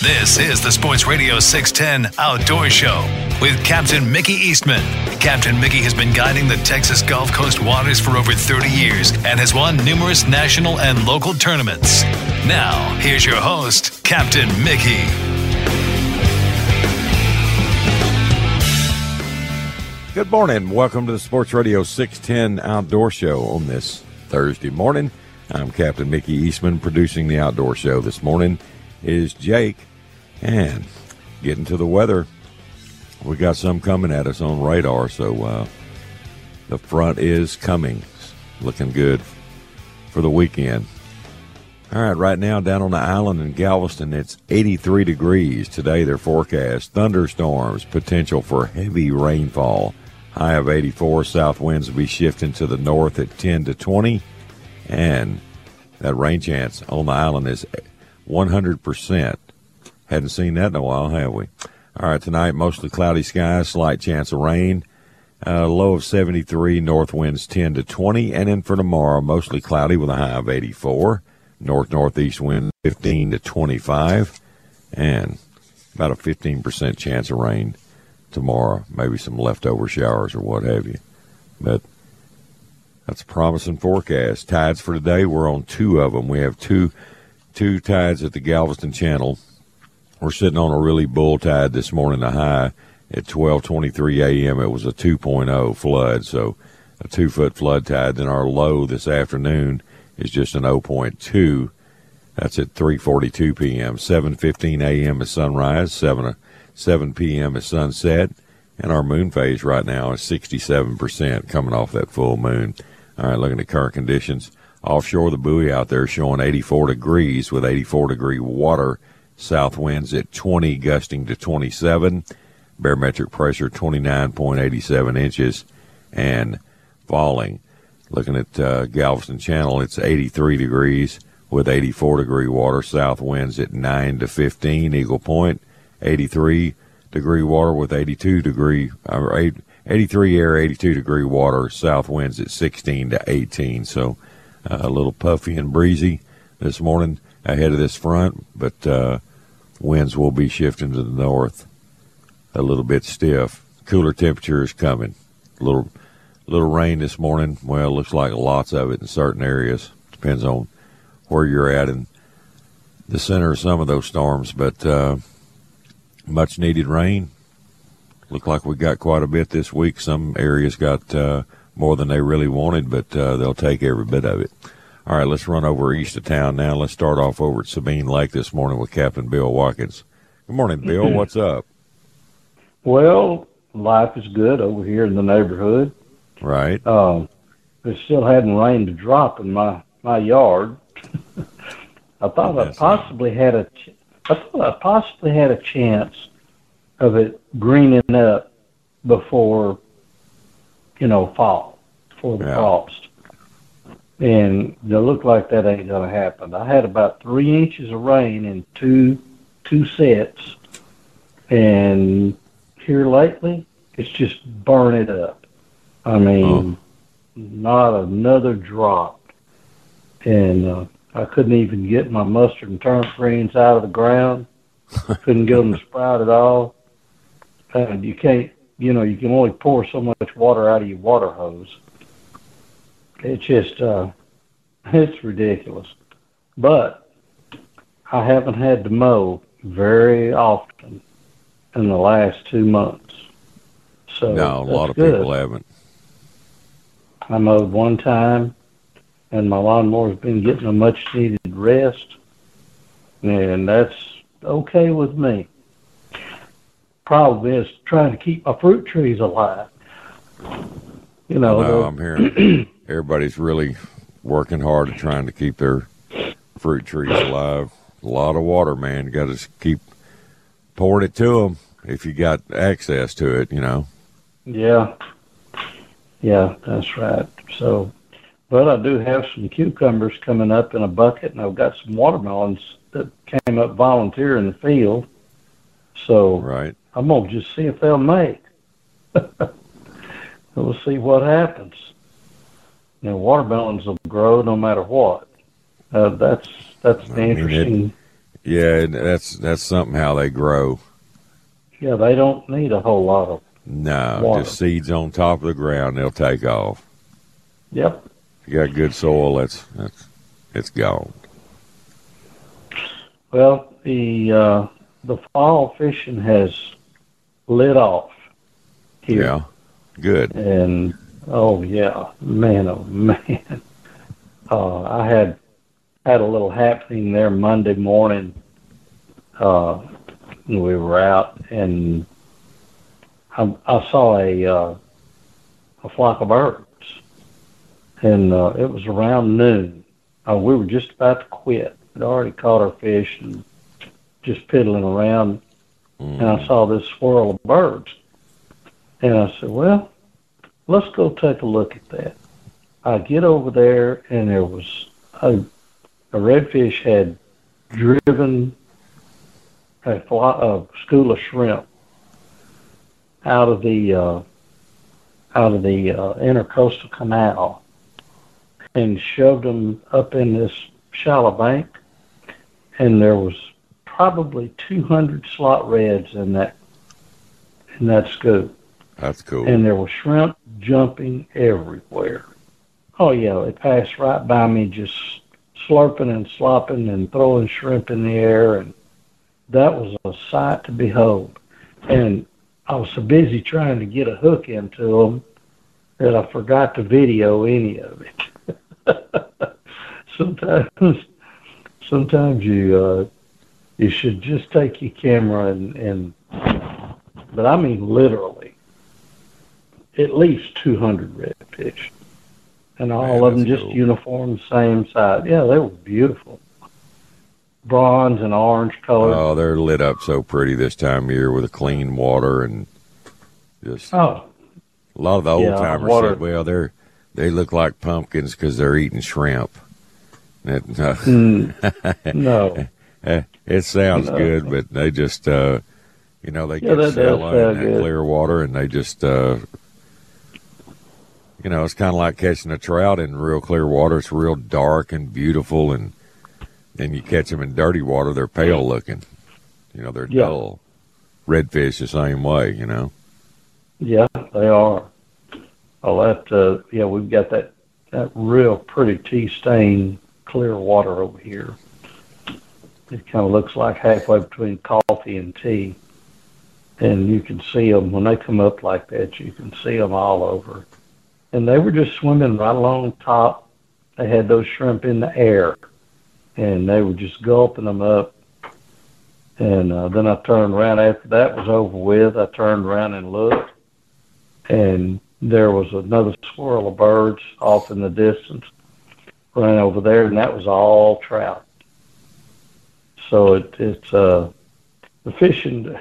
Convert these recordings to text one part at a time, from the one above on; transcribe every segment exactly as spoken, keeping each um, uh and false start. This is the Sports Radio six ten Outdoor Show with Captain Mickey Eastman. Captain Mickey has been guiding the Texas Gulf Coast waters for over thirty years and has won numerous national and local tournaments. Now, here's your host, Captain Mickey. Good morning. Welcome to the Sports Radio six ten Outdoor Show on this Thursday morning. I'm Captain Mickey Eastman. Producing the Outdoor Show this morning is Jake. And getting to the weather, we got some coming at us on radar, so uh, the front is coming. Looking good for the weekend. All right, right now down on the island in Galveston, it's eighty-three degrees. Today their forecast, thunderstorms, potential for heavy rainfall. High of eighty-four, south winds will be shifting to the north at ten to twenty. And that rain chance on the island is one hundred percent. Hadn't seen that in a while, have we? All right, tonight, mostly cloudy skies, slight chance of rain. Uh, low of seventy-three, north winds ten to twenty. And then for tomorrow, mostly cloudy with a high of eighty-four. North-northeast wind fifteen to twenty-five. And about a fifteen percent chance of rain tomorrow. Maybe some leftover showers or what have you. But that's a promising forecast. Tides for today, we're on two of them. We have two, two tides at the Galveston Channel. We're sitting on a really bull tide this morning, a high at twelve twenty-three a.m. It was a two point oh flood, so a two-foot flood tide. Then our low this afternoon is just an zero point two. That's at three forty-two p.m. seven fifteen a.m. is sunrise, seven p.m. is sunset, and our moon phase right now is sixty-seven percent coming off that full moon. All right, looking at current conditions. Offshore, the buoy out there showing eighty-four degrees with eighty-four degree water. South winds at twenty, gusting to twenty-seven. Barometric pressure twenty-nine point eight seven inches and falling. Looking at uh, Galveston Channel, it's eighty-three degrees with eighty-four degree water. South winds at nine to fifteen. Eagle Point, eighty-three degree water with eighty-two degree, or eight, eighty-three air, eighty-two degree water. South winds at sixteen to eighteen. So uh, a little puffy and breezy this morning ahead of this front, but uh, winds will be shifting to the north a little bit stiff. Cooler temperature is coming. A little, little rain this morning. Well, looks like lots of it in certain areas. Depends on where you're at in the center of some of those storms, but uh, much needed rain. Looked like we got quite a bit this week. Some areas got uh, more than they really wanted, but uh, they'll take every bit of it. All right, let's run over east of town now. Let's start off over at Sabine Lake this morning with Captain Bill Watkins. Good morning, Bill. Mm-hmm. What's up? Well, life is good over here in the neighborhood. Right. Um, it still hadn't rained a drop in my, my yard. I thought That's I possibly nice. had a ch- I thought I possibly had a chance of it greening up before, you know, fall, before the yeah. frost. And it looked like that ain't going to happen. I had about three inches of rain in two two sets. And here lately, it's just burn it up. I mean, oh. not another drop. And uh, I couldn't even get my mustard and turnip greens out of the ground. Couldn't get them to sprout at all. Uh, you can't, you know, you can only pour so much water out of your water hose. It's just, uh, it's ridiculous. But I haven't had to mow very often in the last two months. So no, a lot of good. people haven't. I mowed one time, and my lawnmower's been getting a much-needed rest, and that's okay with me. Problem is trying to keep my fruit trees alive. You know, no, I'm hearing everybody's really working hard at trying to keep their fruit trees alive. A lot of water, man. You got to keep pouring it to them if you got access to it, you know. Yeah. Yeah, that's right. So, but I do have some cucumbers coming up in a bucket, and I've got some watermelons that came up volunteer in the field. So right. I'm going to just see if they'll make. We'll see what happens. You know, watermelons will grow no matter what. Uh, that's that's the I mean, interesting. It, yeah, that's that's something how they grow. Yeah, they don't need a whole lot of no, water. Just seeds on top of the ground, they'll take off. Yep. If you got good soil, that's that's it's gone. Well, the uh, the fall fishing has lit off here. Yeah, good. And oh yeah, man, oh man. Uh, I had. Had a little happening there Monday morning. Uh, we were out, and I, I saw a uh, a flock of birds, and uh, it was around noon. Uh, we were just about to quit. We'd already caught our fish and just piddling around, mm. and I saw this swirl of birds, and I said, "Well, let's go take a look at that." I get over there, and there was a A redfish had driven a, fly, a school of shrimp out of the uh, out of the uh, intercoastal canal and shoved them up in this shallow bank, and there was probably two hundred slot reds in that in that school. That's cool. And there was shrimp jumping everywhere. Oh yeah, they passed right by me, just slurping and slopping and throwing shrimp in the air, and that was a sight to behold. And I was so busy trying to get a hook into them that I forgot to video any of it. sometimes, sometimes you uh, you should just take your camera and, and, but I mean literally, at least two hundred redfish. And all Man, of them just cool. uniform, same size. Yeah, they were beautiful. Bronze and orange color. Oh, they're lit up so pretty this time of year with the clean water and just. Oh. A lot of the old yeah, timers water. said, well, they're, they look like pumpkins because they're eating shrimp. It, no. Mm, no. It sounds no. good, but they just, uh, you know, they yeah, get shallow in that good. clear water and they just. Uh, You know, it's kind of like catching a trout in real clear water. It's real dark and beautiful, and then you catch them in dirty water, they're pale looking. You know, they're yeah. dull. Redfish the same way, you know. Yeah, they are. I'll have to, yeah, we've got that, that real pretty tea-stained clear water over here. It kind of looks like halfway between coffee and tea, and you can see them. When they come up like that, you can see them all over. And they were just swimming right along top. They had those shrimp in the air, and they were just gulping them up. And uh, then I turned around. After that was over with, I turned around and looked, and there was another swirl of birds off in the distance. Ran over there, and that was all trout. So it, it's uh, the fishing,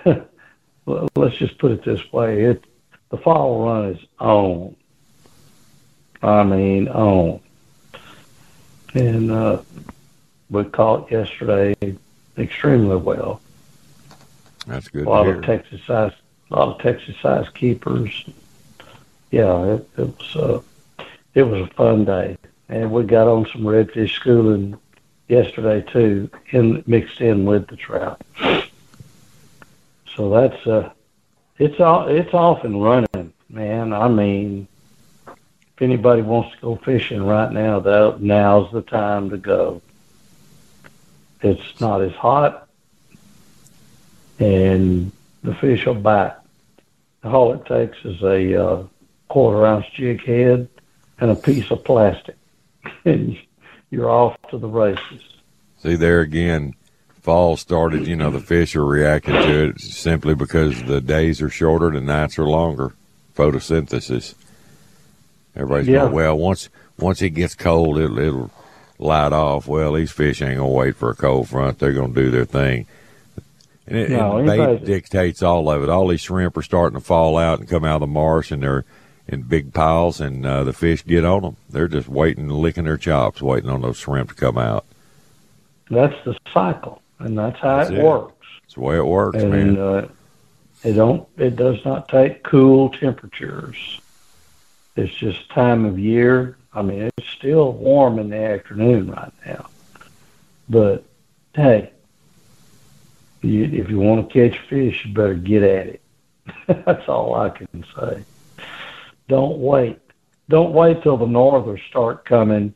let's just put it this way, it, the fall run is on. I mean, on. And uh, we caught yesterday extremely well. That's good. A lot to hear. of Texas size, a lot of Texas size keepers. Yeah, it, it was a, it was a fun day, and we got on some redfish schooling yesterday too, in mixed in with the trout. So that's uh, it's all it's off and running, man. I mean. If anybody wants to go fishing right now, that now's the time to go. It's not as hot, and the fish will bite. All it takes is a uh, quarter-ounce jig head and a piece of plastic, and you're off to the races. See, there again, fall started, you know, the fish are reacting to it simply because the days are shorter, the nights are longer, photosynthesis. Everybody's yeah. going, well, once once it gets cold, it'll, it'll light off. Well, these fish ain't going to wait for a cold front. They're going to do their thing. And it, no, and bait dictates all of it. All these shrimp are starting to fall out and come out of the marsh, and they're in big piles, and uh, the fish get on them. They're just waiting, licking their chops, waiting on those shrimp to come out. That's the cycle, and that's how that's it, it works. That's the way it works, and, man. Uh, it don't. It does not take cool temperatures. It's just time of year. I mean, it's still warm in the afternoon right now. But, hey, you, if you want to catch fish, you better get at it. That's all I can say. Don't wait. Don't wait till the northers start coming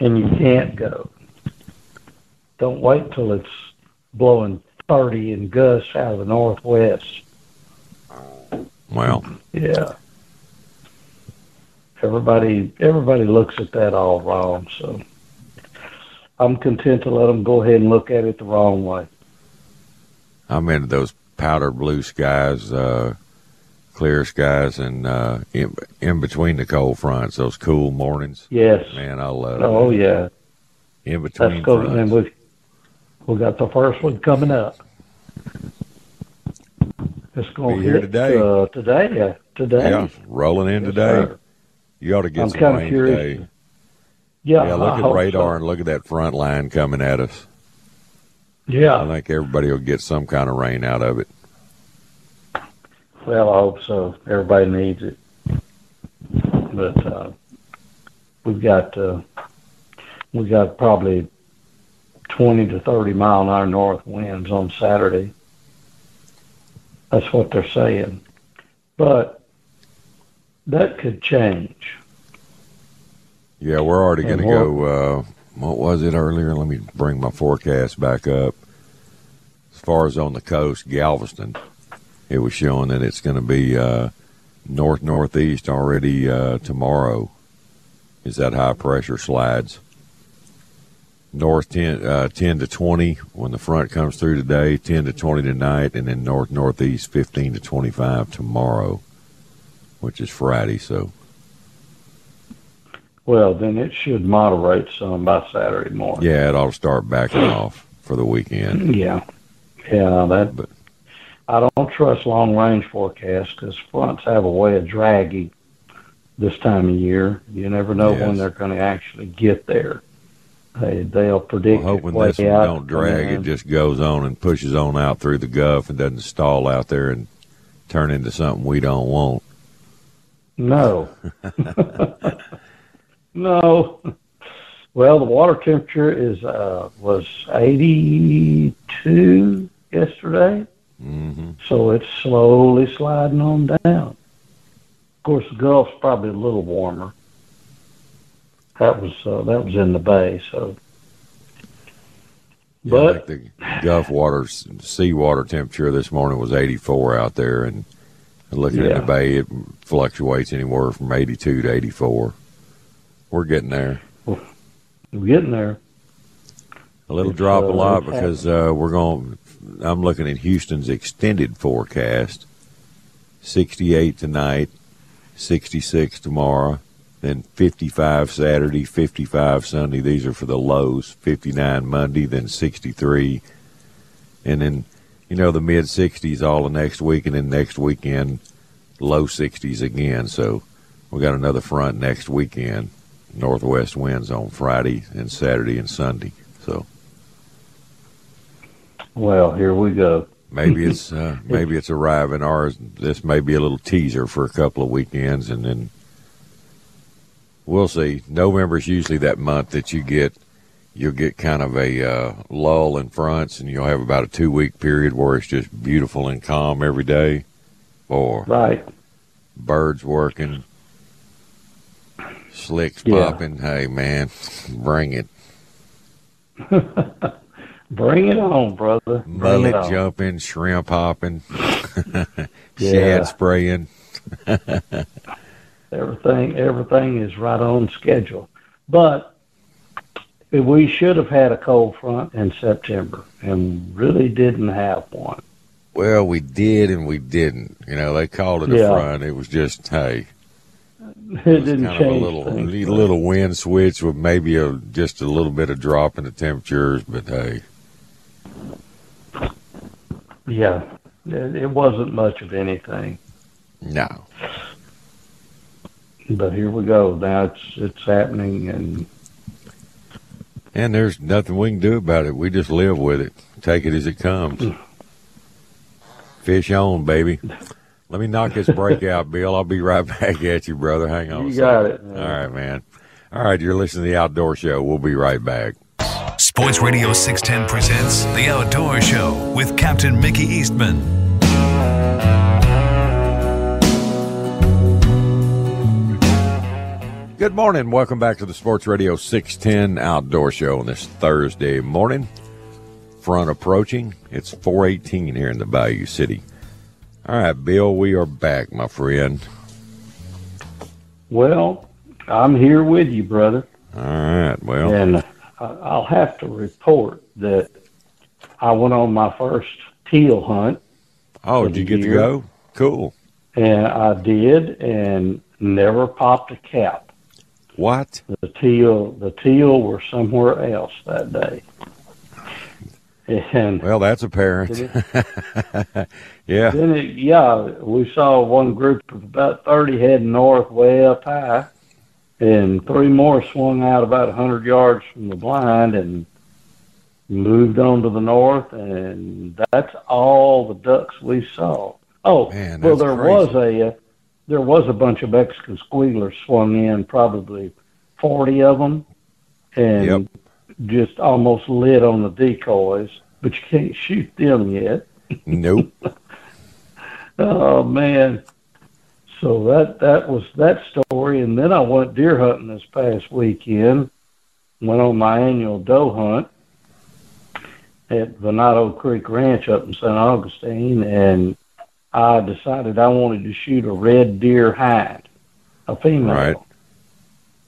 and you can't go. Don't wait till it's blowing thirty in gusts out of the northwest. Wow. Yeah. Everybody, everybody looks at that all wrong, so I'm content to let them go ahead and look at it the wrong way. I'm into those powder blue skies, uh, clear skies, and uh, in, in between the cold fronts, those cool mornings. Yes. Man, I love it. Oh, yeah. In between Let's go, fronts. And we've, we've got the first one coming up. It's going to be hit, here today. Uh, today, yeah. Today. Yeah, rolling in yes, today. Sir. You ought to get I'm some rain curious. today. Yeah, yeah look I at radar so. and look at that front line coming at us. Yeah. I think everybody will get some kind of rain out of it. Well, I hope so. Everybody needs it. But uh, we've got uh, we've got probably twenty to thirty mile an hour north winds on Saturday. That's what they're saying. But that could change. Yeah, we're already going to go, uh, what was it earlier? Let me bring my forecast back up. As far as on the coast, Galveston, it was showing that it's going to be uh, north-northeast already uh, tomorrow. Is that high pressure slides? North ten, uh, ten to twenty when the front comes through today, ten to twenty tonight, and then north-northeast fifteen to twenty-five tomorrow, which is Friday, so. Well, then it should moderate some by Saturday morning. Yeah, it ought to start backing off for the weekend. Yeah. Yeah, that. But, I don't trust long-range forecasts because fronts have a way of dragging this time of year. You never know yes. when they're going to actually get there. They, they'll predict well, hoping it way this one out don't drag, it just goes on and pushes on out through the Gulf and doesn't stall out there and turn into something we don't want. No. No. Well, the water temperature is uh, was eighty-two yesterday, mm-hmm. so it's slowly sliding on down. Of course, the Gulf's probably a little warmer. That was uh, that was in the bay, so. Yeah, but I think the Gulf water, seawater temperature this morning was eighty-four out there, and looking yeah. at the bay, it fluctuates anywhere from eighty-two to eighty-four. We're getting there. We're getting there. A little it's, drop uh, a lot because uh, we're going. I'm looking at Houston's extended forecast: sixty-eight tonight, sixty-six tomorrow, then fifty-five Saturday, fifty-five Sunday. These are for the lows. fifty-nine Monday, then sixty-three, and then you know the mid sixties all the next week, and then next weekend low sixties again. So we got another front next weekend. Northwest winds on Friday and Saturday and Sunday. So, well, here we go. Maybe it's uh, maybe it's arriving. Ours. This may be a little teaser for a couple of weekends, and then we'll see. November is usually that month that you get you'll get kind of a uh, lull in fronts, and you'll have about a two week period where it's just beautiful and calm every day. Or right, birds working. Slicks yeah. popping, hey man, bring it. Bring it on, brother. Bring Mullet it on. Jumping, shrimp hopping, shad spraying. everything, everything is right on schedule. But we should have had a cold front in September and really didn't have one. Well, we did and we didn't. You know, they called it a yeah. front. It was just, hey. It, it didn't kind change of a little, things, little wind switch with maybe a, just a little bit of drop in the temperatures, but hey. Yeah, it wasn't much of anything. No. But here we go. Now it's it's happening, and and there's nothing we can do about it. We just live with it. Take it as it comes. Fish on, baby. Let me knock this break out, Bill. I'll be right back at you, brother. Hang on. You got it. Man. All right, man. All right, you're listening to The Outdoor Show. We'll be right back. Sports Radio six ten presents The Outdoor Show with Captain Mickey Eastman. Good morning. Welcome back to the Sports Radio six ten Outdoor Show on this Thursday morning. Front approaching. It's four eighteen here in the Bayou City. All right, Bill, we are back, my friend. Well, I'm here with you, brother. All right, well. And I'll have to report that I went on my first teal hunt. Oh, did you get to go? Cool. And I did, and never popped a cap. What? The teal, the teal were somewhere else that day. And well, that's apparent. yeah. Then it, yeah, we saw one group of about thirty heading north, way up high, and three more swung out about one hundred yards from the blind and moved on to the north, and that's all the ducks we saw. Oh, man, well, there crazy. was a there was a bunch of Mexican squealers swung in, probably forty of them, and. Yep. Just almost lit on the decoys, but you can't shoot them yet. Nope. Oh man! So that that was that story, and then I went deer hunting this past weekend. Went on my annual doe hunt at Venado Creek Ranch up in Saint Augustine, and I decided I wanted to shoot a red deer hind, a female, right.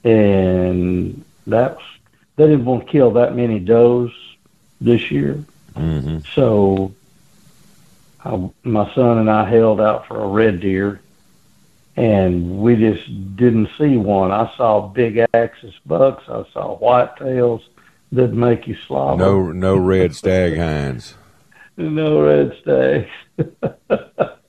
And that was. They didn't want to kill that many does this year. Mm-hmm. So I, my son and I held out for a red deer, and we just didn't see one. I saw big axis bucks. I saw whitetails that make you slobber. No, no red stag hinds. No red stags.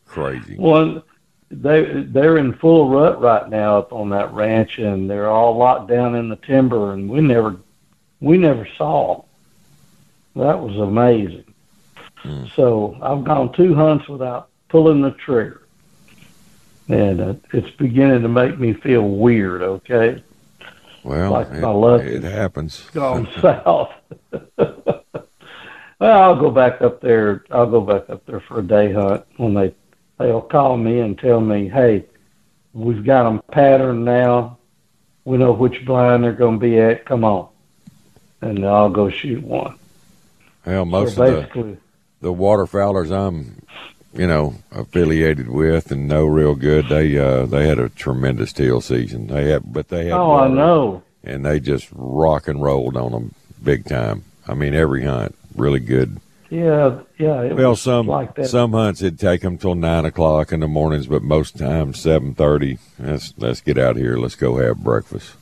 Crazy. One, They, they're in full rut right now up on that ranch, and they're all locked down in the timber, and we never... We never saw them. That was amazing. Mm. So I've gone two hunts without pulling the trigger. And uh, it's beginning to make me feel weird, okay? Well, like it, my luck it happens. Gone south. Well, I'll go back up there. I'll go back up there for a day hunt when they, they'll call me and tell me, hey, we've got them patterned now. We know which blind they're going to be at. Come on. And I'll go shoot one. Well, most so of the, the waterfowlers I'm, you know, affiliated with and know real good, they uh, they had a tremendous teal season. They had, but they had. Oh, water, I know. And they just rock and rolled on them big time. I mean, every hunt, really good. Yeah, yeah. It well, was some like that. Some hunts it'd take them till nine o'clock in the mornings, but most times seven thirty. Let's let's get out of here. Let's go have breakfast.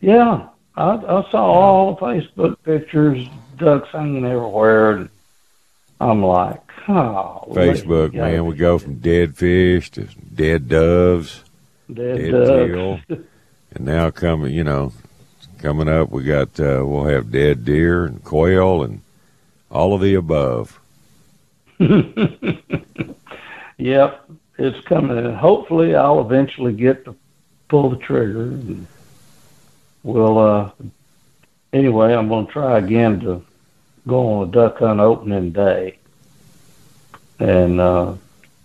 Yeah. I, I saw all the Facebook pictures, ducks hanging everywhere. And I'm like, oh. Facebook, man, we go from dead fish to dead doves, dead, dead teal. And now coming, you know, coming up, we got, uh, we'll have dead deer and quail and all of the above. Yep, it's coming. And hopefully I'll eventually get to pull the trigger and Well, uh, anyway, I'm going to try again to go on a duck hunt opening day, and uh,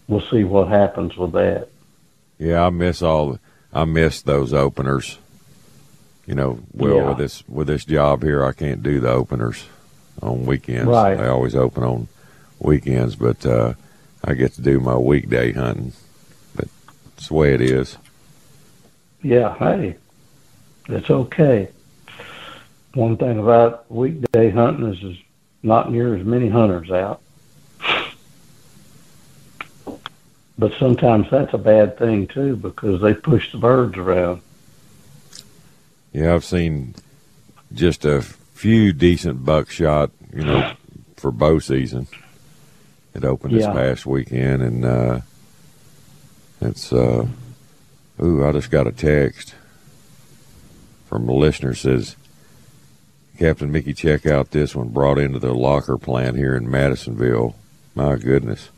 we'll see what happens with that. Yeah, I miss all. I miss those openers. You know, well, yeah. with this with this job here, I can't do the openers. on weekends. Right. They always open on weekends, but uh, I get to do my weekday hunting. But it's the way it is. Yeah, hey, that's okay. One thing about weekday hunting is there's not near as many hunters out. But sometimes that's a bad thing, too, because they push the birds around. Yeah, I've seen just a few decent buck shot, you know, for bow season. It opened yeah. this past weekend, and uh, it's, uh, ooh, I just got a text from a listener that says, Captain Mickey, check out this one brought into the locker plant here in Madisonville. My goodness.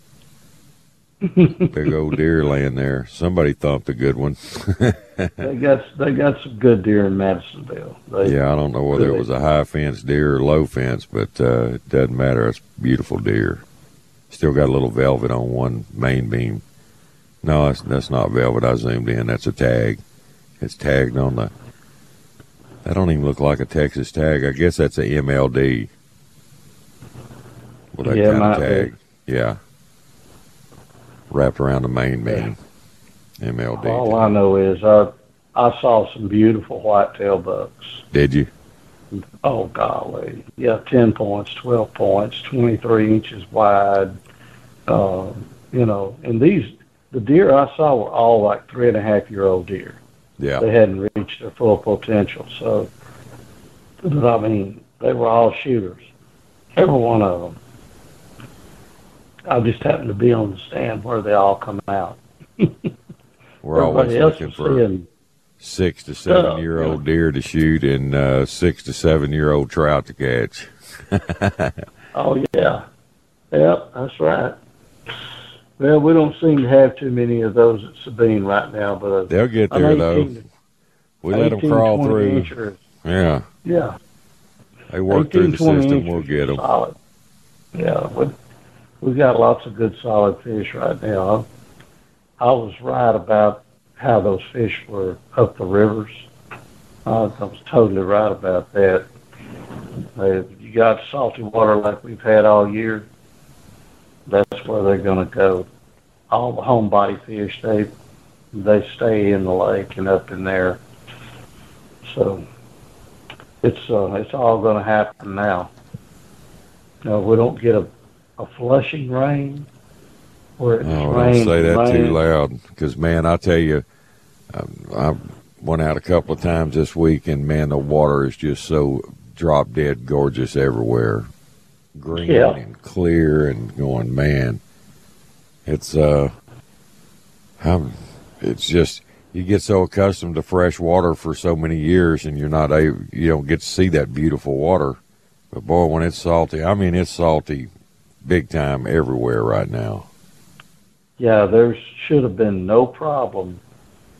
Big old deer laying there. Somebody thumped a good one. they got they got some good deer in Madisonville. They, yeah, I don't know whether it was a high fence deer or low fence, but uh, it doesn't matter. It's beautiful deer. Still got a little velvet on one main beam. No, that's, that's not velvet. I zoomed in. That's a tag. It's tagged on the... That don't even look like a Texas tag. I guess that's a M L D. Well, that yeah, kind of tag. Be. Yeah. Wrapped around the main beam, yeah. M L D. All tag. I know is I I saw some beautiful whitetail bucks. Did you? Oh, golly. Yeah, ten points, twelve points, twenty-three inches wide. Uh, you know, and these, the deer I saw were all like three and a half year old deer. Yeah. They hadn't reached their full potential. So, but I mean, they were all shooters. Every one of them. I just happened to be on the stand where they all come out. We're always looking for six to seven year old deer to shoot and uh, six to seven year old trout to catch. Oh yeah, yep, that's right. Well, we don't seem to have too many of those at Sabine right now, but uh, they'll get there though. We let them crawl through. Inches. Yeah, yeah. They work through the system. We'll get them. Solid. Yeah. We, We've got lots of good solid fish right now. I was right about how those fish were up the rivers. I was totally right about that. If you got salty water like we've had all year, that's where they're going to go. All the home body fish, they they stay in the lake and up in there. So it's uh, it's all going to happen now. Now, if we don't get a A flushing rain, where it's oh, rain. Don't say that rain. Too loud, because man, I tell you, um, I went out a couple of times this week, and man, the water is just so drop dead gorgeous everywhere, green yeah. and clear, and going, man, it's uh, I'm, it's just you get so accustomed to fresh water for so many years, and you're not able, you don't get to see that beautiful water. But boy, when it's salty, I mean, it's salty. Big time everywhere right now. Yeah, there should have been no problem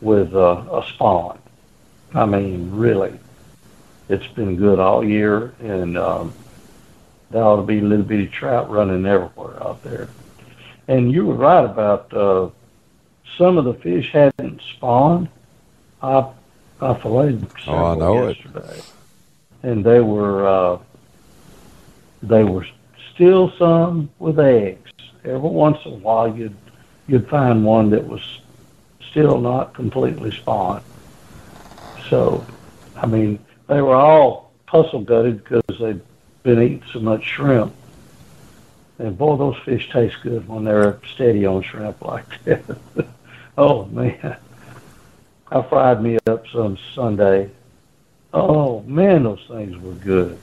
with uh, a spawn. I mean, really. It's been good all year, and um, there ought to be little bitty trout running everywhere out there. And you were right about uh, some of the fish hadn't spawned. I, I filleted several oh, I know yesterday. It. And they were, uh, they were still some with eggs. Every once in a while you'd you'd find one that was still not completely spawned. So, I mean, they were all puzzle gutted because they'd been eating so much shrimp. And boy, those fish taste good when they're steady on shrimp like that. Oh man, I fried me up some Sunday. Oh man, those things were good.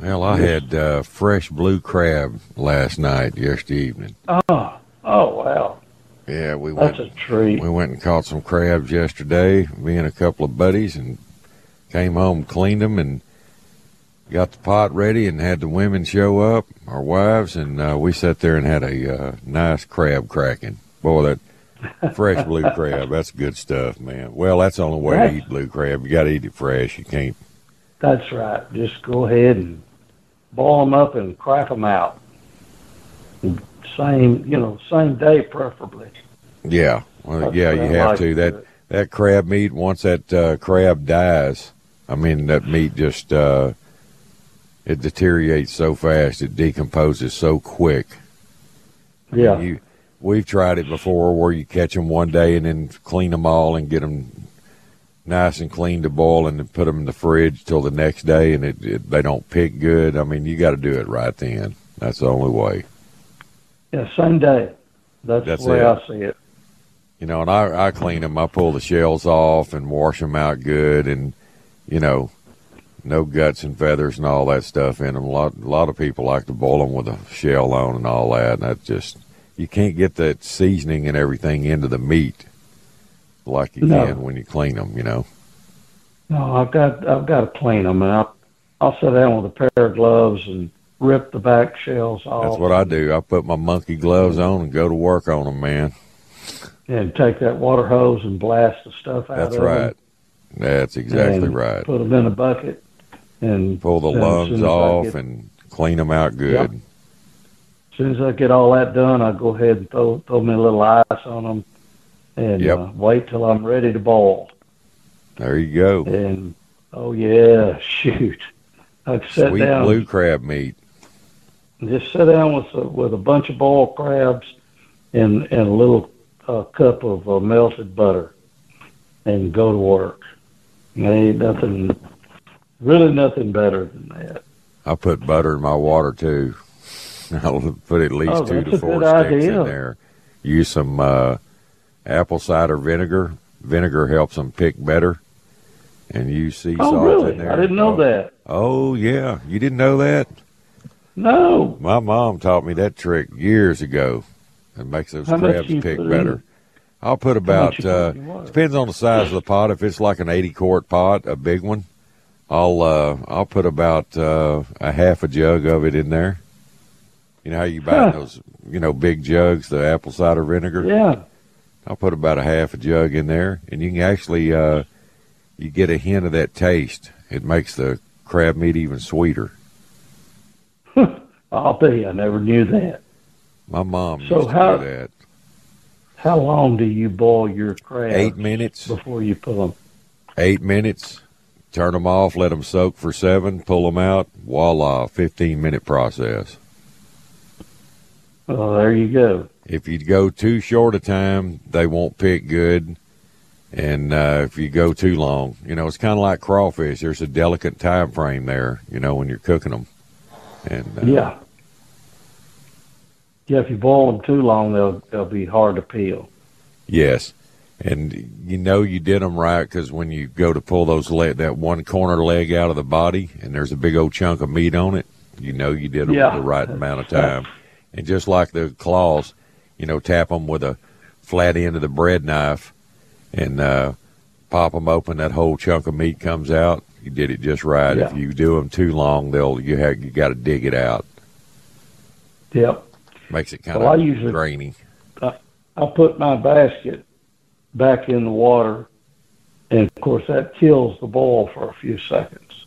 Well, I had uh, fresh blue crab last night, yesterday evening. Oh, oh, wow! Yeah, we went. That's a treat. We went and caught some crabs yesterday, me and a couple of buddies, and came home, cleaned them, and got the pot ready, and had the women show up, our wives, and uh, we sat there and had a uh, nice crab cracking. Boy, that fresh blue crab—that's good stuff, man. Well, that's the only way that's... to eat blue crab. You got to eat it fresh. You can't. That's right. Just go ahead and boil them up and crack them out. Same, you know, same day preferably. Yeah, well, yeah, you have to. That that crab meat, once that uh, crab dies, I mean, that meat just uh, it deteriorates so fast, it decomposes so quick. Yeah. You, we've tried it before where you catch them one day and then clean them all and get them nice and clean to boil and then put them in the fridge till the next day, and it, it, they don't pick good. I mean, you got to do it right then. That's the only way. Yeah, same day. That's, That's the way it. I see it. You know, and I, I clean them. I pull the shells off and wash them out good, and, you know, no guts and feathers and all that stuff in them. A lot, a lot of people like to boil them with a shell on and all that, and that just, you can't get that seasoning and everything into the meat like you no. can when you clean them, you know. No, I've got I've got to clean them, and I, I'll sit down with a pair of gloves and rip the back shells off. That's what I do. I put my monkey gloves on and go to work on them, man. And take that water hose and blast the stuff out That's of right. them. That's right. That's exactly right. Put them in a bucket and pull the lungs off get, and clean them out good. Yep. As soon as I get all that done, I go ahead and throw, throw me a little ice on them and yep. uh, wait till I'm ready to boil. There you go. And oh yeah, shoot, I sit Sweet down. Sweet blue crab meat. Just sit down with a, with a bunch of boiled crabs and and a little uh, cup of uh, melted butter, and go to work. And there ain't nothing, really nothing better than that. I put butter in my water too. I'll put at least oh, two to four sticks idea. in there. Use some uh, apple cider vinegar. Vinegar helps them pick better. And use sea oh, salt really? in there. I didn't know oh, that. Oh, yeah. You didn't know that? No. My mom taught me that trick years ago. It makes those How crabs pick better. In? I'll put about, uh, depends on the size of the pot. If it's like an eighty-quart pot, a big one, I'll uh, I'll put about uh, a half a jug of it in there. You know how you buy huh. those, you know, big jugs, the apple cider vinegar? Yeah. I'll put about a half a jug in there, and you can actually, uh, you get a hint of that taste. It makes the crab meat even sweeter. I'll tell you, I never knew that. My mom so used to how, do that. How long do you boil your crabs? Eight minutes. Before you pull them? Eight minutes. Turn them off, let them soak for seven, pull them out, voila, fifteen-minute process. Oh, there you go. If you go too short a time, they won't pick good. And uh, if you go too long, you know, it's kind of like crawfish. There's a delicate time frame there, you know, when you're cooking them. And uh, yeah. Yeah, if you boil them too long, they'll, they'll be hard to peel. Yes. And you know you did them right because when you go to pull those le- that one corner leg out of the body and there's a big old chunk of meat on it, you know you did them yeah. the right amount of time. And just like the claws, you know, tap them with a flat end of the bread knife and uh, pop them open. That whole chunk of meat comes out. You did it just right. Yeah. If you do them too long, they'll you have you got to dig it out. Yep. Makes it kind well, of I usually, grainy. I, I put my basket back in the water, and of course that kills the boil for a few seconds.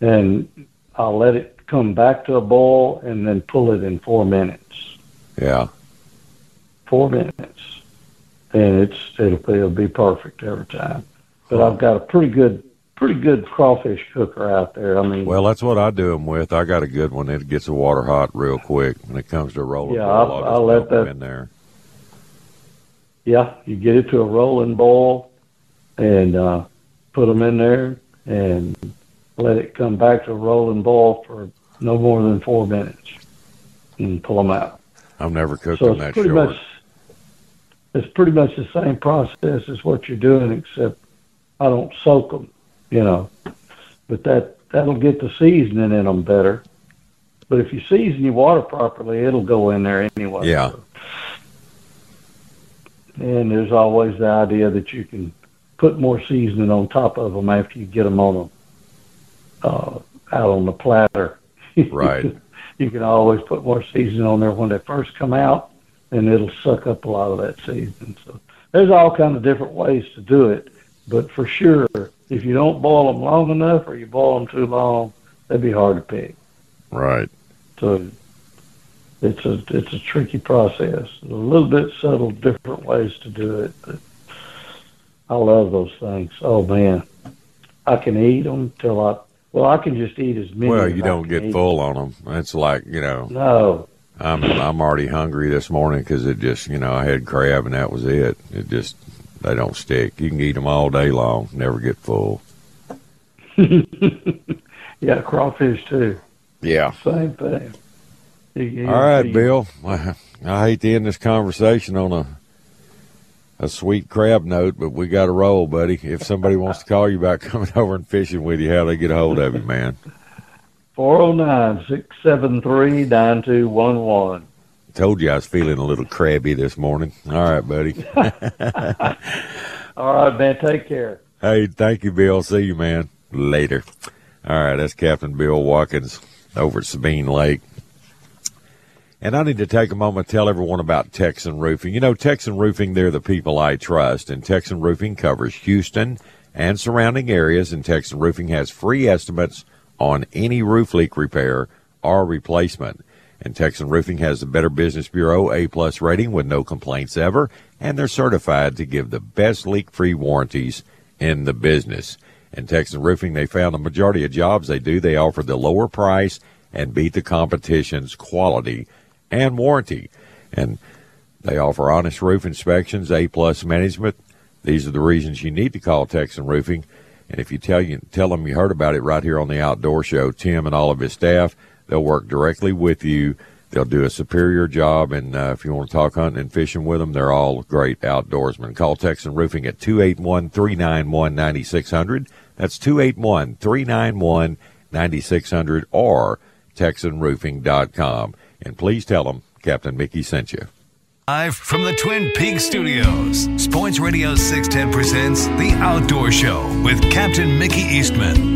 And I'll let it come back to a boil and then pull it in four minutes. Yeah. Four minutes. And it's it'll be, it'll be perfect every time. But I've got a pretty good pretty good crawfish cooker out there. I mean, well, that's what I do them with. I got a good one. It gets the water hot real quick when it comes to rolling. Yeah, boil, I'll, I'll, I'll let that in there. Yeah, you get it to a rolling boil and uh, put them in there and let it come back to a rolling boil for no more than four minutes and pull them out. I've never cooked so them that short. Much, it's pretty much the same process as what you're doing, except I don't soak them, you know. But that, that'll get the seasoning in them better. But if you season your water properly, it'll go in there anyway. Yeah. And there's always the idea that you can put more seasoning on top of them after you get them on them. Uh, out on the platter. Right. You can always put more seasoning on there when they first come out, and it'll suck up a lot of that seasoning. So there's all kinds of different ways to do it, but for sure, if you don't boil them long enough or you boil them too long, they'd be hard to pick. Right. So it's a it's a tricky process. A little bit subtle, different ways to do it. But I love those things. Oh man, I can eat them till I. Well, I can just eat as many. Well, you don't get full on them. It's like, you know. No. I'm I'm already hungry this morning because it just, you know, I had crab and that was it. It just, they don't stick. You can eat them all day long, never get full. Yeah, crawfish too. Yeah. Same thing. All right, Bill. I, I hate to end this conversation on a a sweet crab note, but we got to roll, buddy. If somebody wants to call you about coming over and fishing with you, how do they get a hold of you, man? four oh nine, six seven three, nine two one one. Told you I was feeling a little crabby this morning. All right, buddy. All right, man. Take care. Hey, thank you, Bill. See you, man. Later. All right, that's Captain Bill Watkins over at Sabine Lake. And I need to take a moment to tell everyone about Texan Roofing. You know, Texan Roofing, they're the people I trust. And Texan Roofing covers Houston and surrounding areas. And Texan Roofing has free estimates on any roof leak repair or replacement. And Texan Roofing has the Better Business Bureau A plus rating with no complaints ever. And they're certified to give the best leak-free warranties in the business. And Texan Roofing, they found the majority of jobs they do, they offer the lower price and beat the competition's quality and warranty. And they offer honest roof inspections, A plus management. These are the reasons you need to call Texan Roofing. And if you tell you tell them you heard about it right here on the Outdoor Show, Tim and all of his staff, they'll work directly with you. They'll do a superior job, and uh, if you want to talk hunting and fishing with them, they're all great outdoorsmen. Call Texan Roofing at two eight one, three nine one, nine six zero zero. That's two eight one, three nine one, nine six zero zero or texan roofing dot com. And please tell them Captain Mickey sent you. Live from the Twin Peaks Studios, Sports Radio six ten presents The Outdoor Show with Captain Mickey Eastman.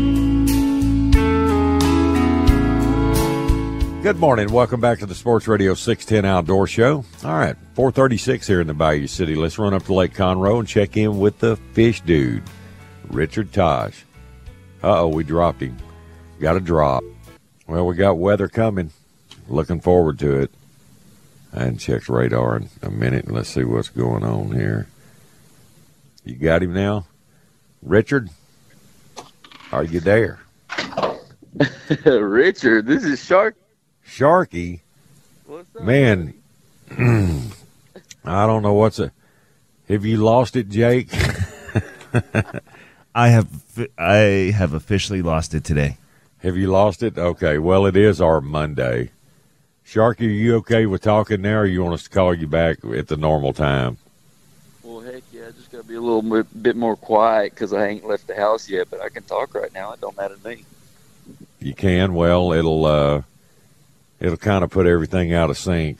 Good morning. Welcome back to the Sports Radio six ten Outdoor Show. All right, four thirty-six here in the Bayou City. Let's run up to Lake Conroe and check in with the fish dude, Richard Tatsch. Uh-oh, we dropped him. Got a drop. Well, we got weather coming. Looking forward to it. I hadn't checked radar in a minute. Let's see what's going on here. You got him now? Richard, are you there? Richard, this is Shark. Sharky? What's up? Man, I don't know what's a... Have you lost it, Jake? I have. I have officially lost it today. Have you lost it? Okay, well, it is our Monday. Sharky, are you okay with talking now, or you want us to call you back at the normal time? Well, heck yeah, I just got to be a little bit more quiet because I ain't left the house yet, but I can talk right now. It don't matter to me. You can? Well, it'll uh, it'll kind of put everything out of sync.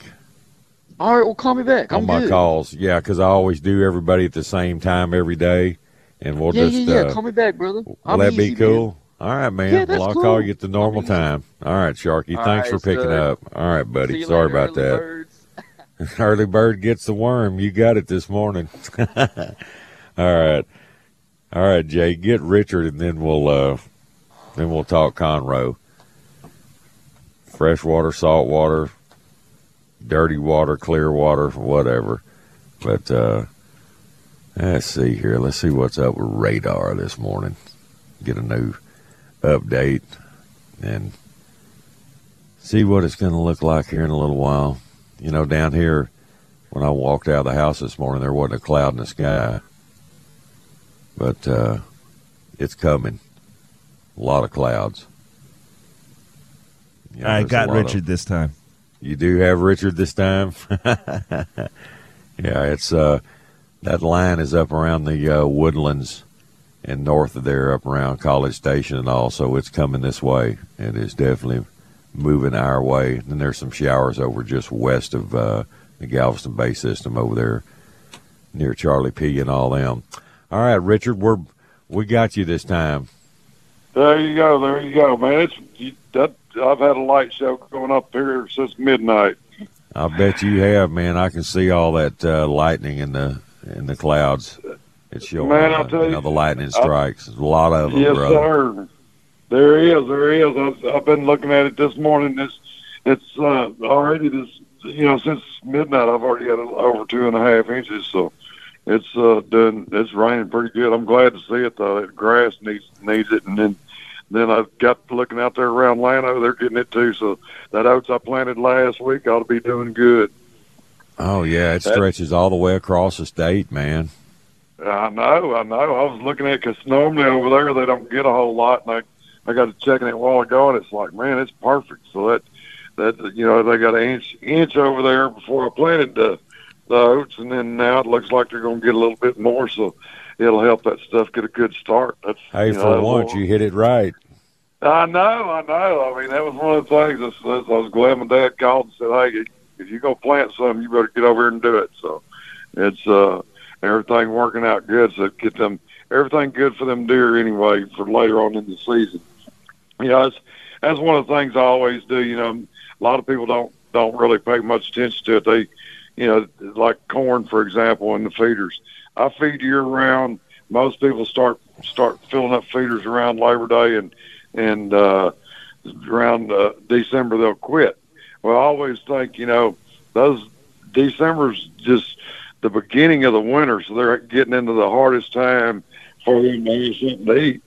All right, well, call me back. I'm On my good. calls, yeah, because I always do everybody at the same time every day, and we'll yeah, just yeah, yeah. Uh, call me back, brother. I'm will that easy, be cool? Man. All right, man. Yeah, well, I'll cool. call you at the normal time. All right, Sharky. All thanks right, for picking sir. up. All right, buddy. See Sorry later, about early that. Birds. Early bird gets the worm. You got it this morning. All right. All right, Jay. Get Richard, and then we'll uh, then we'll talk Conroe. Freshwater, saltwater, dirty water, clear water, whatever. But uh, let's see here. Let's see what's up with radar this morning. Get a new update and see what it's going to look like here in a little while. You know, down here, when I walked out of the house this morning, there wasn't a cloud in the sky. But uh, it's coming. A lot of clouds. You know, I got Richard of, this time. You do have Richard this time? Yeah, it's uh, that line is up around the uh, Woodlands and north of there up around College Station and all, so it's coming this way. It is definitely moving our way. And there's some showers over just west of uh, the Galveston Bay system over there near Charlie P. and all them. All right, Richard, we're we got you this time. There you go, there you go, man. It's you, that, I've had a light show going up here since midnight. I bet you have, man. I can see all that uh, lightning in the in the clouds. It's your, man, I'll tell you, you know, the lightning strikes. I, There's a lot of them, yes, brother. Yes, sir. There is, there is. I've, I've been looking at it this morning. It's, it's uh, already this, you know, since midnight. I've already had over two and a half inches, so it's uh, doing. It's raining pretty good. I'm glad to see it though. That grass needs needs it, and then Then I've got looking out there around Llano, they're getting it too. So that oats I planted last week ought to be doing good. Oh, yeah, it stretches that, all the way across the state, man. I know, I know. I was looking at it because normally over there they don't get a whole lot. And I, I got to checking it a while ago, and it's like, man, it's perfect. So that, that you know, they got an inch, inch over there before I planted the, the oats, and then now it looks like they're going to get a little bit more. So it'll help that stuff get a good start. That's, hey, you know, for once, you hit it right. I know, I know. I mean, that was one of the things. That's, that's, I was glad my dad called and said, hey, if you're going to plant something, you better get over here and do it. So it's uh, everything working out good. So get them everything good for them deer anyway for later on in the season. You know, that's, that's one of the things I always do. You know, a lot of people don't, don't really pay much attention to it. They, you know, like corn, for example, and the feeders. I feed year-round. Most people start start filling up feeders around Labor Day, and, and uh, around uh, December they'll quit. Well, I always think, you know, those December's just the beginning of the winter, so they're getting into the hardest time for them to have something to eat.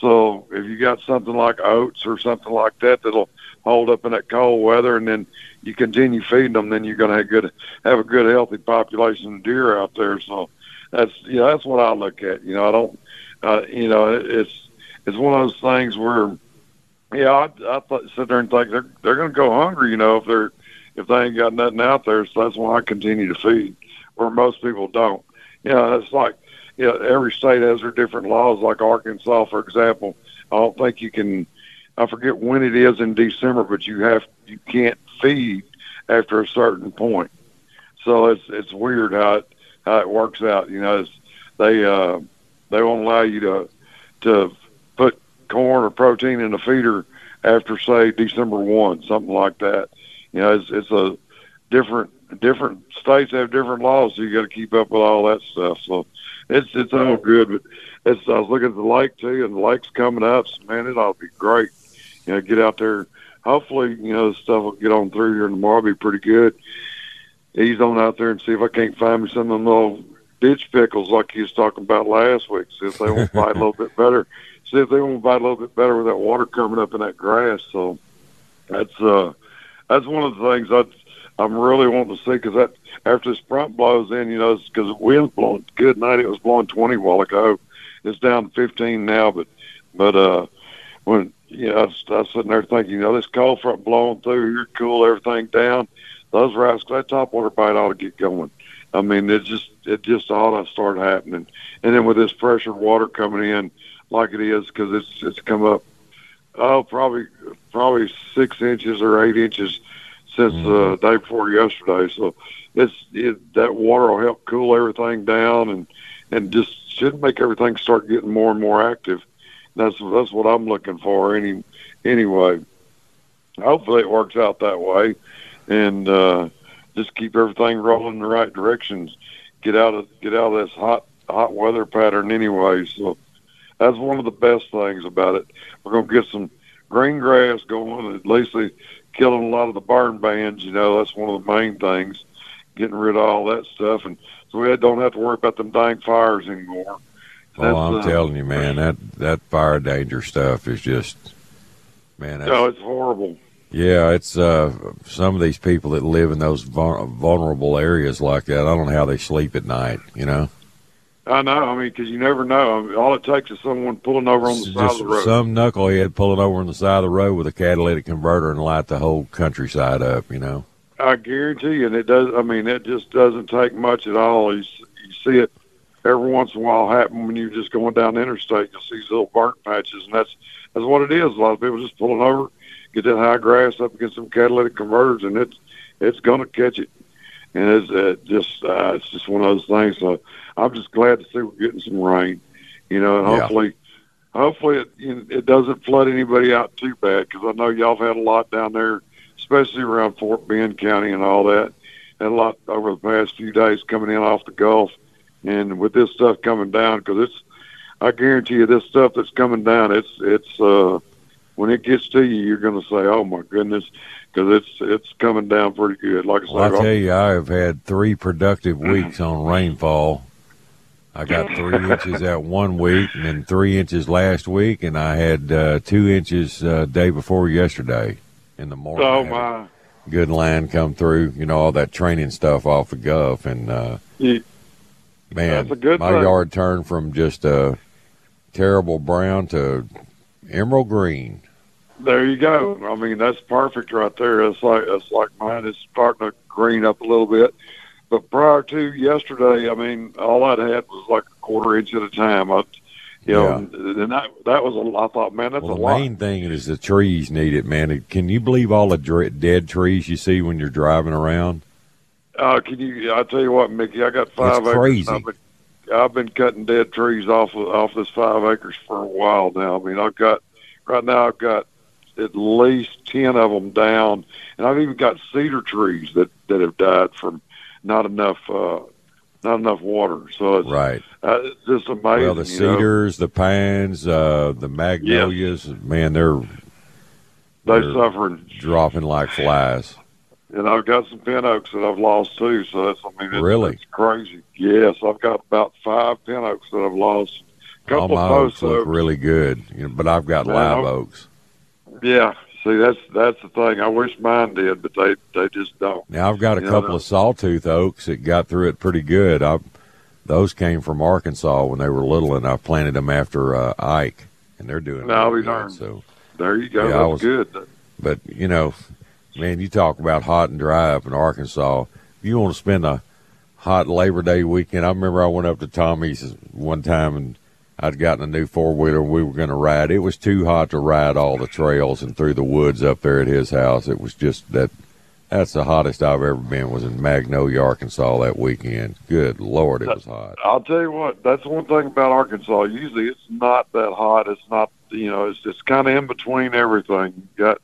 So if you got something like oats or something like that that'll hold up in that cold weather, and then you continue feeding them, then you're going to have good have a good healthy population of deer out there. So that's you know that's what I look at. You know, I don't, uh, you know, it's it's one of those things where. Yeah, I, I th- sit there and think they're they're going to go hungry, you know, if they're if they ain't got nothing out there. So that's why I continue to feed, where most people don't. You know, it's like, you know, every state has their different laws. Like Arkansas, for example, I don't think you can. I forget when it is in December, but you have you can't feed after a certain point. So it's it's weird how it how it works out. You know, it's, they uh, they won't allow you to to put corn or protein in the feeder after, say, December first, something like that. You know, it's, it's a different different states have different laws, so you got to keep up with all that stuff. So it's it's all good. But it's, I was looking at the lake too, and the lake's coming up. So man, it ought to be great. You know, get out there. Hopefully, you know, the stuff will get on through here tomorrow. It'll be pretty good. Ease on out there and see if I can't find me some of them little ditch pickles like he was talking about last week. See if they won't bite a little bit better. See if they want to bite a little bit better with that water coming up in that grass. So that's uh, that's one of the things I, I'm really wanting to see, because that after this front blows in, you know, because the wind's blowing. Good night, it was blowing twenty a while ago. It's down to fifteen now, but but uh, when you know, I was, I was sitting there thinking, you know, this cold front blowing through here, cool everything down. Those rascals, that topwater bite ought to get going. I mean, it just it just ought to start happening. And then with this pressure water coming in like it is, because it's it's come up oh probably probably six inches or eight inches since the mm. uh, day before yesterday. So it's it, that water will help cool everything down, and and just should make everything start getting more and more active. And that's that's what I'm looking for. Any anyway, hopefully it works out that way, and uh, just keep everything rolling in the right directions. Get out of get out of this hot hot weather pattern anyway. So. That's one of the best things about it. We're going to get some green grass going, at least killing a lot of the burn bands. You know, that's one of the main things, getting rid of all that stuff. And so we don't have to worry about them dang fires anymore. That's, oh, I'm uh, telling you, man, that, that fire danger stuff is just, man. That's, no, it's horrible. Yeah, it's uh, some of these people that live in those vulnerable areas like that, I don't know how they sleep at night, you know. I know, I mean, because you never know. I mean, all it takes is someone pulling over on the side of the road. Some knucklehead pulling over on the side of the road with a catalytic converter and light the whole countryside up, you know. I guarantee you, and it does. I mean, it just doesn't take much at all. You, you see it every once in a while happen when you're just going down the interstate. You'll see these little burnt patches, and that's that's what it is. A lot of people just pulling over, get that high grass up against some catalytic converters, and it's, it's going to catch it. And it's uh, just uh, it's just one of those things. So I'm just glad to see we're getting some rain, you know. And yeah. hopefully, hopefully it it doesn't flood anybody out too bad, because I know y'all have had a lot down there, especially around Fort Bend County and all that. Had a lot over the past few days coming in off the Gulf, and with this stuff coming down, because it's, I guarantee you, this stuff that's coming down, it's it's uh, when it gets to you, you're going to say, "Oh my goodness." Because it's it's coming down pretty good. Like I said, well, I tell you, I have had three productive weeks on rainfall I got three inches that one week and then three inches last week, and I had uh, two inches uh, day before yesterday in the morning. Oh, my. Good line come through, you know, all that training stuff off of Gov. And, uh, yeah. man, my thing. yard turned from just a terrible brown to emerald green. There you go. I mean, that's perfect right there. It's like, it's like mine is starting to green up a little bit. But prior to yesterday, I mean, all I'd had was like a quarter inch at a time. I, you yeah. know, and that, that was a I thought, man, that's well, a lot. The main thing is the trees need it, man. Can you believe all the dre- dead trees you see when you're driving around? Uh, can you? I tell you what, Mickey, I got five it's acres. Crazy. I've been, I've been cutting dead trees off of, off this five acres for a while now. I mean, I've got right now I've got at least ten of them down, and I've even got cedar trees that, that have died from. Not enough, uh, not enough water. So it's, right, uh, it's just amazing. Well, the cedars, you know? the pines, uh, the magnolias, yeah. man, they're they're, they're suffering, dropping like flies. And I've got some pin oaks that I've lost too. So that's, I mean, it's, really, it's crazy. Yes, I've got about five pin oaks that I've lost. A couple All my of post oaks look oaks. really good, you know, but I've got man, live I'm, oaks. Yeah. See, that's that's the thing. I wish mine did, but they, they just don't. Now, I've got a you couple know? of sawtooth oaks that got through it pretty good. I, those came from Arkansas when they were little, and I planted them after uh, Ike, and they're doing no, really good. So, there you go. Yeah, that's was, good. But, you know, man, you talk about hot and dry up in Arkansas. If you want to spend a hot Labor Day weekend, I remember I went up to Tommy's one time and I'd gotten a new four-wheeler, and we were going to ride. It was too hot to ride all the trails and through the woods up there at his house. It was just that that's the hottest I've ever been was in Magnolia, Arkansas that weekend. Good Lord, it was hot. I'll tell you what, that's one thing about Arkansas. Usually it's not that hot. It's not, you know, it's just kind of in between everything. You got,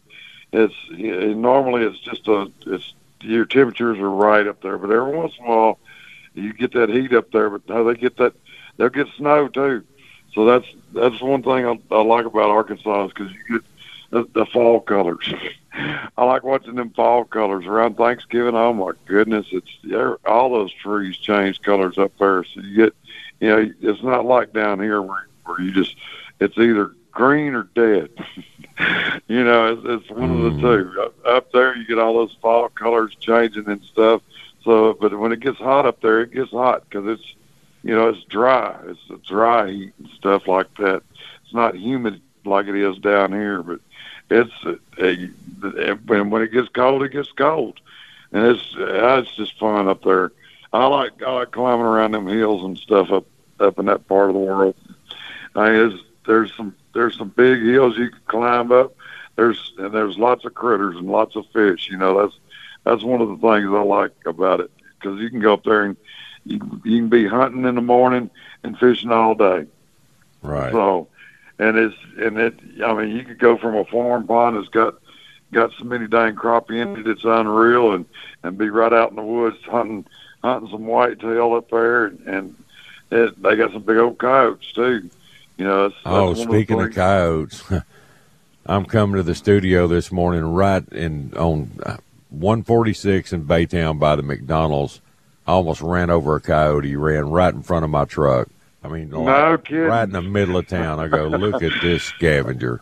it's normally it's just a, it's your temperatures are right up there, but every once in a while you get that heat up there, but no, they get that, they'll get snow too. So that's that's one thing I, I like about Arkansas is because you get the, the fall colors. I like watching them fall colors around Thanksgiving. Oh my goodness, it's all those trees change colors up there. So you get, you know, it's not like down here where where you just it's either green or dead. You know, it's, it's one mm. of the two. Up, up there, you get all those fall colors changing and stuff. So, but when it gets hot up there, it gets hot because it's. You know, it's dry. It's a dry heat and stuff like that. It's not humid like it is down here, but it's a, a, a, when it gets cold, it gets cold, and it's it's just fun up there. I like I like climbing around them hills and stuff up up in that part of the world. I mean, it's, there's some there's some big hills you can climb up. There's and there's lots of critters and lots of fish. You know, that's that's one of the things I like about it because you can go up there and. You can be hunting in the morning and fishing all day, right? So, and it's and it. I mean, you could go from a farm pond that's got got so many dang crappie in it, it's unreal, and, and be right out in the woods hunting hunting some whitetail up there, and, and it, they got some big old coyotes too. You know. It's, oh, speaking of, of coyotes, I'm coming to the studio this morning right in on one forty-six in Baytown by the McDonald's. I almost ran over a coyote, ran right in front of my truck. I mean, no like, kidding. Right in the middle of town. I go, look at this scavenger.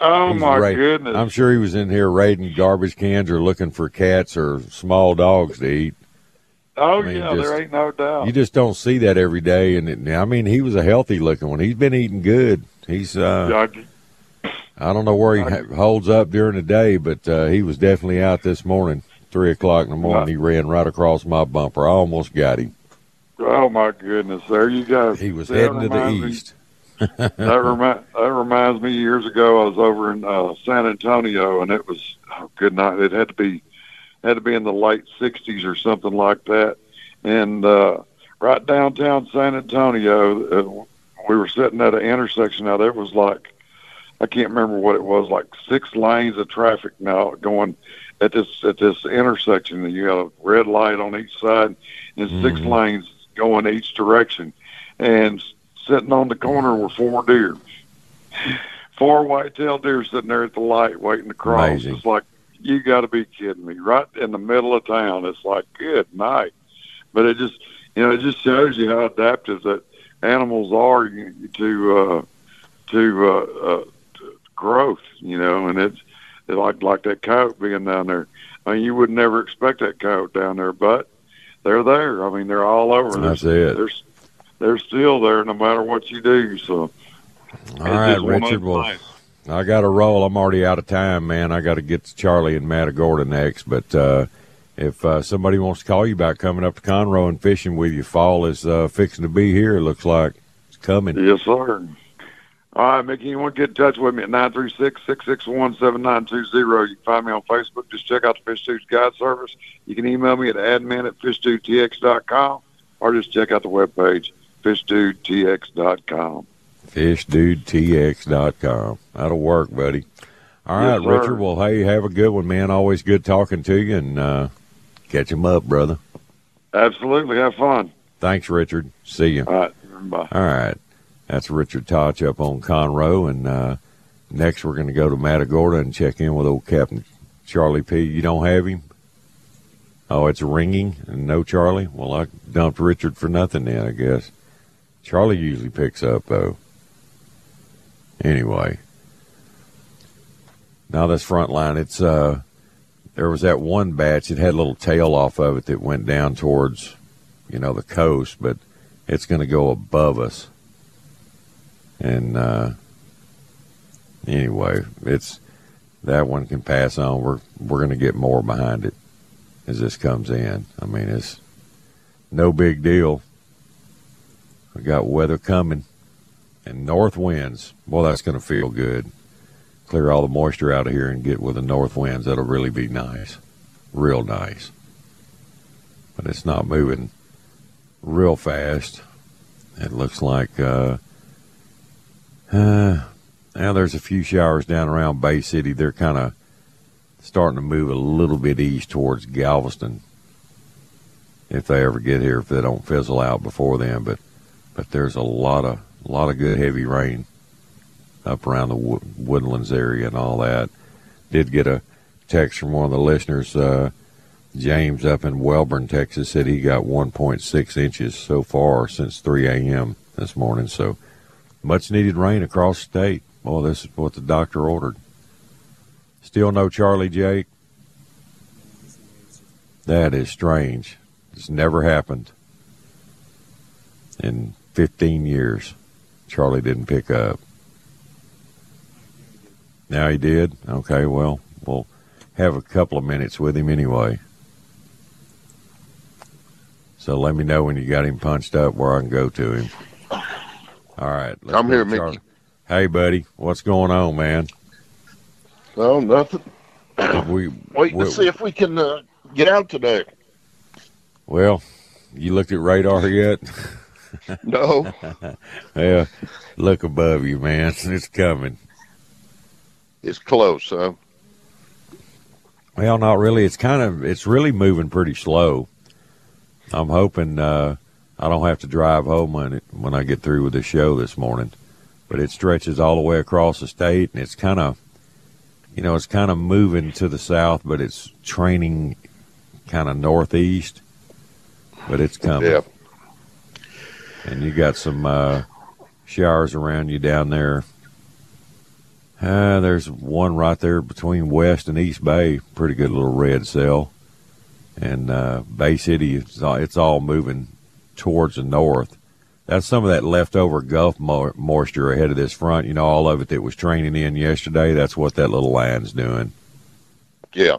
Oh, He's my ra- goodness. I'm sure he was in here raiding garbage cans or looking for cats or small dogs to eat. Oh, I mean, yeah, just, there ain't no doubt. You just don't see that every day. And, it, I mean, he was a healthy-looking one. He's been eating good. He's uh, I don't know where he ha- holds up during the day, but uh, he was definitely out this morning. Three o'clock in the morning, he ran right across my bumper. I almost got him. Oh my goodness! There you go. He was that heading to the east. Me, that, remi- that reminds me. Years ago, I was over in uh, San Antonio, and it was oh, good night. It had to be had to be in the late sixties or something like that. And uh, right downtown San Antonio, uh, we were sitting at an intersection. Now there was like I can't remember what it was, like six lanes of traffic now going. At this at this intersection, and you got a red light on each side, and mm-hmm. six lanes going each direction. And sitting on the corner were four deer, four white-tailed deer sitting there at the light waiting to cross. Amazing. It's like you got to be kidding me! Right in the middle of town, it's like good night. But it just you know, it just shows you how adaptive that animals are to uh, to, uh, uh, to growth, you know, and it's like like that coyote being down there. I mean, you would never expect that coyote down there, but they're there. I mean, they're all over. That's it. They're, they're still there no matter what you do. So, all right, Richard. Well, I got to roll. I'm already out of time, man. I got to get to Charlie and Matagorda next. But uh, if uh, somebody wants to call you about coming up to Conroe and fishing with you, fall is uh, fixing to be here, it looks like. It's coming. Yes, sir. All right, Mickey, you want to get in touch with me at nine three six, six six one, seven nine two zero. You can find me on Facebook. Just check out the Fish Dudes Guide Service. You can email me at admin at fish dude t x dot com or just check out the webpage, fish dude t x dot com. fish dude t x dot com. That'll work, buddy. All right, yes, Richard. Well, hey, have a good one, man. Always good talking to you, and uh, catch him up, brother. Absolutely. Have fun. Thanks, Richard. See you. All right. Bye. All right. That's Richard Tatsch up on Conroe, and uh, next we're going to go to Matagorda and check in with old Captain Charlie P. You don't have him? Oh, it's ringing, and no Charlie? Well, I dumped Richard for nothing then, I guess. Charlie usually picks up, though. Anyway, now this front line, it's, uh, there was that one batch. It had a little tail off of it that went down towards, you know, the coast, but it's going to go above us. And uh, anyway, it's that one can pass on. We're we're going to get more behind it as this comes in. I mean, it's no big deal. We got weather coming and north winds. Boy, that's going to feel good. Clear all the moisture out of here and get with the north winds. That'll really be nice, real nice. But it's not moving real fast. It looks like. Uh, Uh, now there's a few showers down around Bay City. They're kind of starting to move a little bit east towards Galveston if they ever get here, if they don't fizzle out before then. But but there's a lot of a lot of good heavy rain up around the wo- Woodlands area and all that. Did get a text from one of the listeners, uh, James up in Wellborn, Texas, said he got one point six inches so far since three a.m. this morning, so... much-needed rain across the state. Boy, this is what the doctor ordered. Still no Charlie, Jake. That is strange. It's never happened in fifteen years. Charlie didn't pick up. Now he did? Okay, well, we'll have a couple of minutes with him anyway. So let me know when you got him punched up where I can go to him. All right. Let's I'm here, Mickey. Hey, buddy. What's going on, man? No, nothing. We, Wait we, to see if we can uh, get out today. Well, you looked at radar yet? No. Yeah, look above you, man. It's coming. It's close, huh? Well, not really. It's kind of, it's really moving pretty slow. I'm hoping... Uh, I don't have to drive home when, it, when I get through with the show this morning, but it stretches all the way across the state, and it's kind of, you know, it's kind of moving to the south, but it's training kind of northeast, but it's coming. Yep. And you got some uh, showers around you down there. Uh, there's one right there between West and East Bay, pretty good little red cell, and uh, Bay City, it's all, it's all moving towards the north. That's some of that leftover Gulf mo- moisture ahead of this front. You know, all of it that was training in yesterday, that's what that little line's doing. Yeah.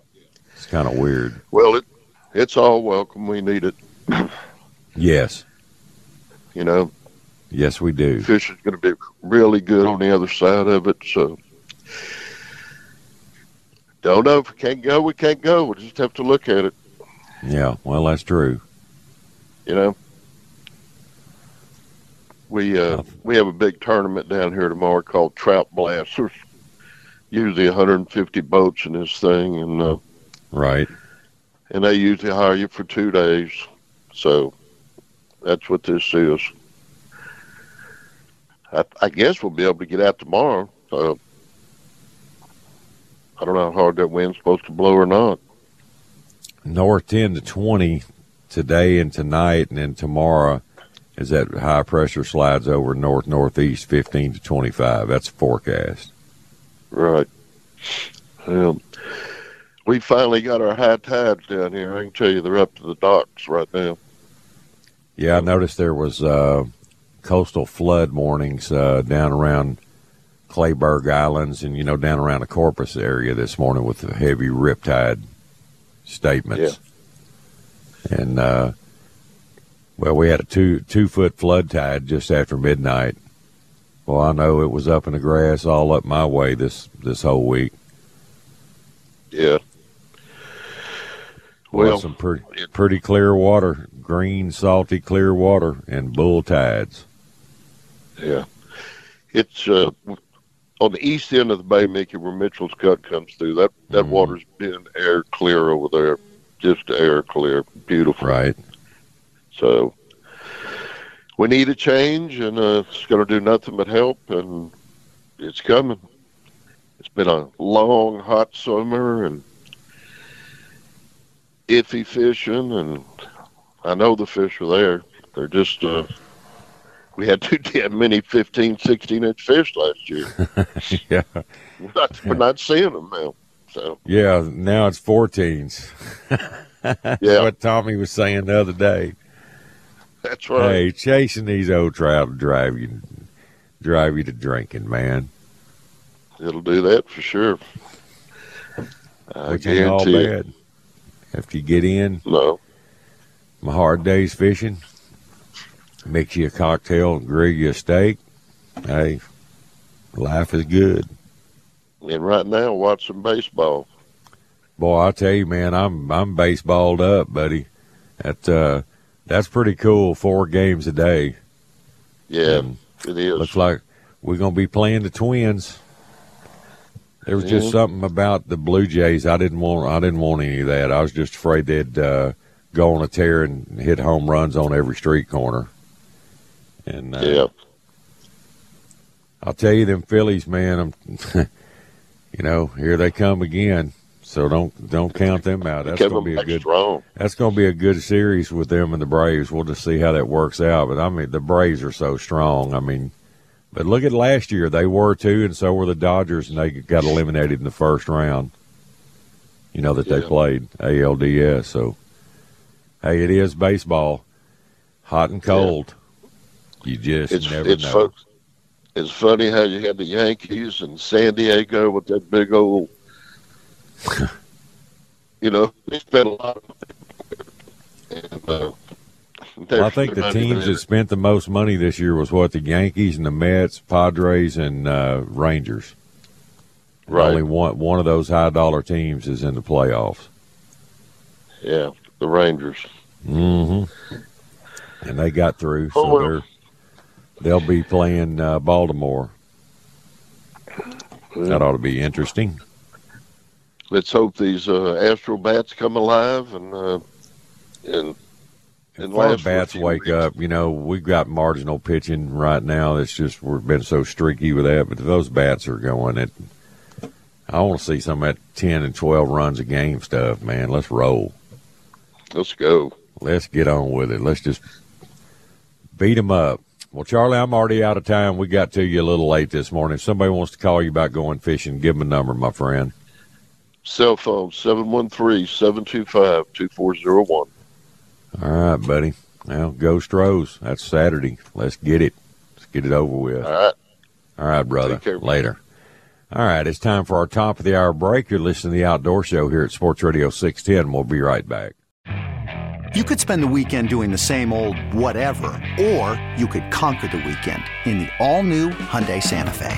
It's kind of weird. Well, it it's all welcome. We need it. Yes. You know? Yes, we do. Fish is going to be really good on the other side of it, so... Don't know if we can't go, we can't go. We'll just have to look at it. Yeah, well, that's true. You know? We uh, we have a big tournament down here tomorrow called Trout Blast. There's usually one hundred fifty boats in this thing, and uh, right, and they usually hire you for two days. So that's what this is. I, I guess we'll be able to get out tomorrow. Uh, I don't know how hard that wind's supposed to blow or not. North ten to twenty today and tonight and then tomorrow is that high pressure slides over north northeast fifteen to twenty-five. That's the forecast. Right. Well, we finally got our high tides down here. I can tell you they're up to the docks right now. Yeah, I noticed there was uh, coastal flood warnings uh, down around Clayburg Islands and, you know, down around the Corpus area this morning with the heavy riptide statements. Yeah. And, uh, well, we had a two, two-foot flood tide just after midnight. Well, I know it was up in the grass all up my way this, this whole week. Yeah. Well, well some pretty, pretty clear water, green, salty, clear water, and bull tides. Yeah. It's uh, on the east end of the bay, Mickey, where Mitchell's Cut comes through. That that mm. water's been air clear over there, just air clear, beautiful. Right. So we need a change, and uh, it's going to do nothing but help, and it's coming. It's been a long, hot summer, and iffy fishing, and I know the fish are there. They're just, uh, we had too damn many fifteen, sixteen inch fish last year. Yeah. We're not, we're not seeing them now. So. Yeah, now it's fourteens. That's yeah. what Tommy was saying the other day. That's right. Hey, chasing these old trout will drive you, drive you to drinking, man. It'll do that for sure. I Which ain't all bad. It. After you get in, no. My hard days fishing, mix you a cocktail and grill you a steak. Hey, life is good. And right now, watch some baseball. Boy, I tell you, man, I'm I'm baseballed up, buddy. That uh, that's pretty cool. Four games a day. Yeah, and it is. Looks like we're gonna be playing the Twins. There was just something about the Blue Jays. I didn't want. I didn't want any of that. I was just afraid they'd uh, go on a tear and hit home runs on every street corner. And uh, yeah, I'll tell you, them Phillies, man. I'm, you know, here they come again. So don't don't count them out. That's gonna be a good. Strong. That's gonna be a good series with them and the Braves. We'll just see how that works out. But I mean, the Braves are so strong. I mean. But look at last year. They were, too, and so were the Dodgers, and they got eliminated in the first round, you know, that yeah. they played, A L D S. So, hey, it is baseball, hot and cold. Yeah. You just it's, never it's know. Fun. It's funny how you had the Yankees and San Diego with that big old, you know, they spent a lot of money. And, uh, Well, I think the teams that spent the most money this year was what? The Yankees and the Mets, Padres, and uh, Rangers. Right. Only one, one of those high-dollar teams is in the playoffs. Yeah, the Rangers. Mm-hmm. And they got through, so oh, well. they're, they'll be playing uh, Baltimore. Well, that ought to be interesting. Let's hope these uh, Astro Bats come alive and uh, and – And our bats wake up. You know, we've got marginal pitching right now. It's just we've been so streaky with that. But if those bats are going, it, I want to see some of that ten and twelve runs a game stuff, man. Let's roll. Let's go. Let's get on with it. Let's just beat them up. Well, Charlie, I'm already out of time. We got to you a little late this morning. If somebody wants to call you about going fishing, give them a number, my friend. Cell phone, seven one three, seven two five, two four zero one. All right, buddy. Well, go Stros. That's Saturday. Let's get it. Let's get it over with. All right. All right, brother. Take care. Later. All right, it's time for our top of the hour break. You're listening to The Outdoor Show here at Sports Radio six ten. We'll be right back. You could spend the weekend doing the same old whatever, or you could conquer the weekend in the all-new Hyundai Santa Fe.